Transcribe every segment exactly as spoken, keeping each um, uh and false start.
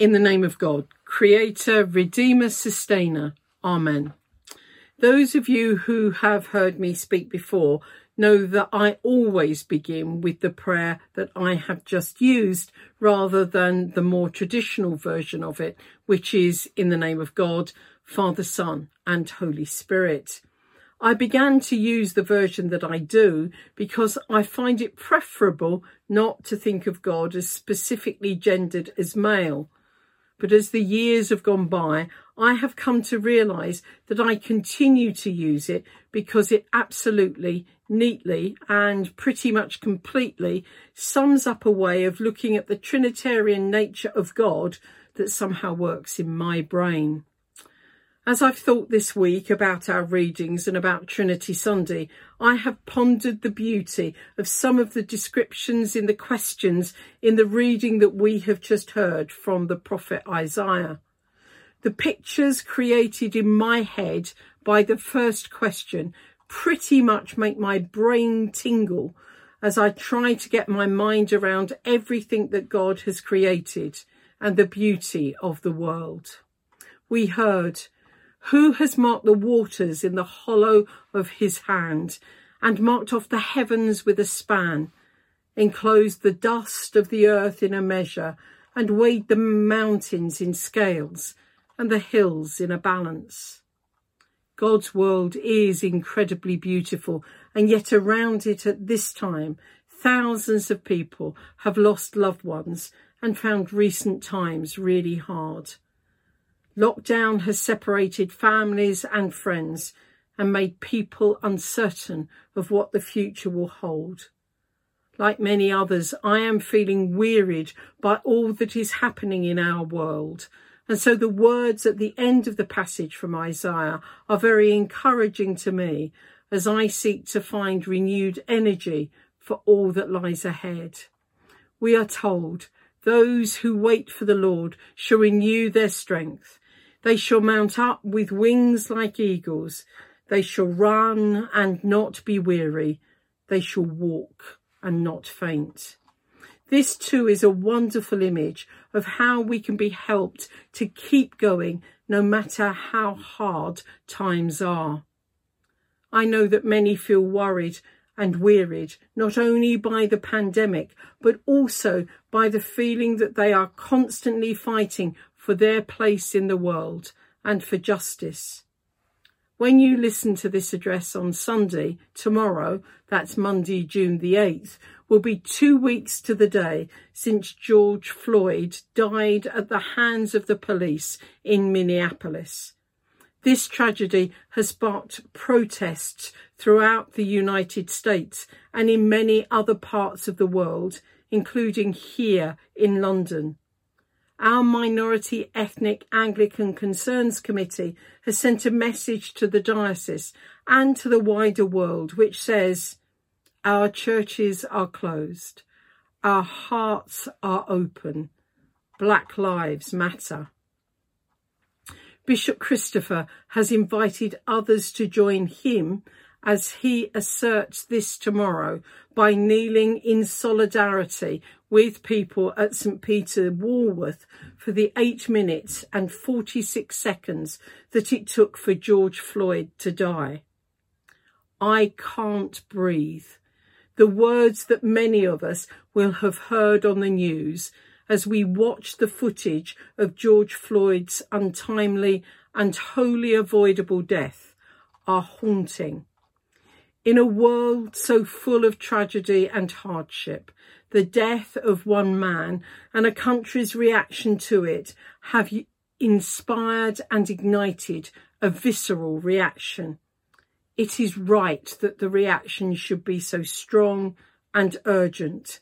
in the name of God, Creator, Redeemer, Sustainer. Amen. Those of you who have heard me speak before know that I always begin with the prayer that I have just used rather than the more traditional version of it, which is in the name of God, Father, Son and Holy Spirit. I began to use the version that I do because I find it preferable not to think of God as specifically gendered as male. But as the years have gone by, I have come to realise that I continue to use it because it absolutely, neatly and pretty much completely sums up a way of looking at the Trinitarian nature of God that somehow works in my brain. As I've thought this week about our readings and about Trinity Sunday, I have pondered the beauty of some of the descriptions in the questions in the reading that we have just heard from the prophet Isaiah. The pictures created in my head by the first question pretty much make my brain tingle as I try to get my mind around everything that God has created and the beauty of the world. We heard, "Who has marked the waters in the hollow of his hand and marked off the heavens with a span, enclosed the dust of the earth in a measure and weighed the mountains in scales and the hills in a balance?" God's world is incredibly beautiful, and yet around it at this time, thousands of people have lost loved ones and found recent times really hard. Lockdown has separated families and friends and made people uncertain of what the future will hold. Like many others, I am feeling wearied by all that is happening in our world. And so the words at the end of the passage from Isaiah are very encouraging to me as I seek to find renewed energy for all that lies ahead. We are told, "Those who wait for the Lord shall renew their strength. They shall mount up with wings like eagles. They shall run and not be weary. They shall walk and not faint." This too is a wonderful image of how we can be helped to keep going no matter how hard times are. I know that many feel worried and wearied, not only by the pandemic, but also by the feeling that they are constantly fighting for their place in the world and for justice. When you listen to this address on Sunday, tomorrow, that's Monday, June the eighth, will be two weeks to the day since George Floyd died at the hands of the police in Minneapolis. This tragedy has sparked protests throughout the United States and in many other parts of the world, including here in London. Our Minority Ethnic Anglican Concerns Committee has sent a message to the diocese and to the wider world which says, "Our churches are closed. Our hearts are open. Black lives matter." Bishop Christopher has invited others to join him as he asserts this tomorrow by kneeling in solidarity with people at St Peter Walworth for the eight minutes and forty-six seconds that it took for George Floyd to die. "I can't breathe." The words that many of us will have heard on the news as we watch the footage of George Floyd's untimely and wholly avoidable death are haunting. In a world so full of tragedy and hardship, the death of one man and a country's reaction to it have inspired and ignited a visceral reaction. It is right that the reaction should be so strong and urgent.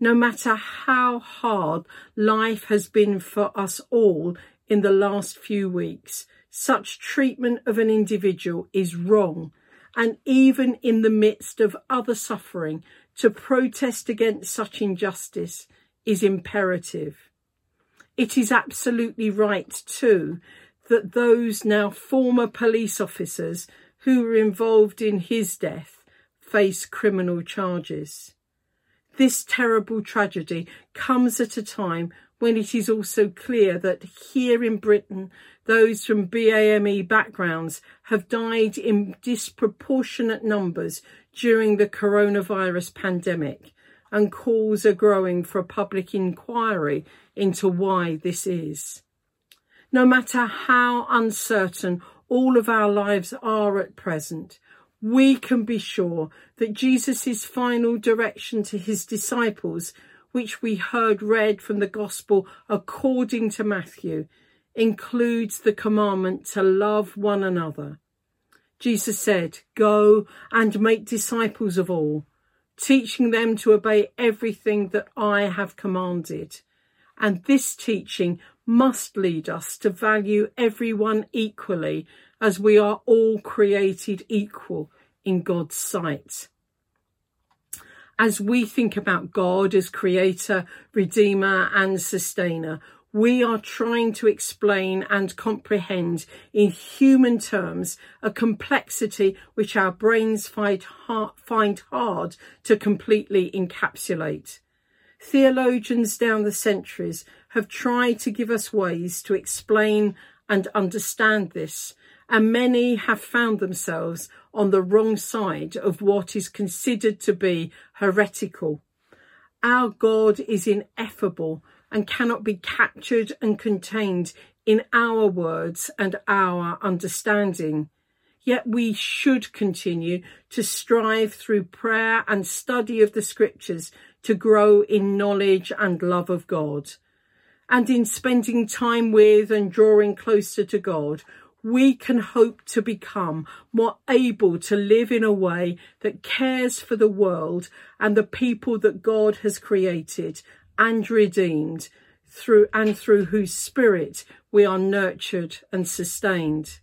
No matter how hard life has been for us all in the last few weeks, such treatment of an individual is wrong. And even in the midst of other suffering, to protest against such injustice is imperative. It is absolutely right, too, that those now former police officers who were involved in his death face criminal charges. This terrible tragedy comes at a time when it is also clear that here in Britain, those from B A M E backgrounds have died in disproportionate numbers during the coronavirus pandemic, and calls are growing for a public inquiry into why this is. No matter how uncertain all of our lives are at present, we can be sure that Jesus' final direction to his disciples, which we heard read from the Gospel according to Matthew, includes the commandment to love one another. Jesus said, "Go and make disciples of all, teaching them to obey everything that I have commanded." And this teaching must lead us to value everyone equally, as we are all created equal in God's sight. As we think about God as creator, redeemer and sustainer, we are trying to explain and comprehend in human terms a complexity which our brains find hard to completely encapsulate. Theologians down the centuries have tried to give us ways to explain and understand this, and many have found themselves on the wrong side of what is considered to be heretical. Our God is ineffable and cannot be captured and contained in our words and our understanding. Yet we should continue to strive through prayer and study of the scriptures to grow in knowledge and love of God. And in spending time with and drawing closer to God, we can hope to become more able to live in a way that cares for the world and the people that God has created and redeemed, through and through whose spirit we are nurtured and sustained.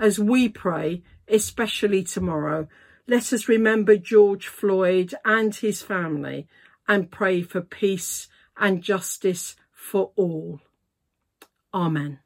As we pray, especially tomorrow, let us remember George Floyd and his family, and pray for peace and justice for all. Amen.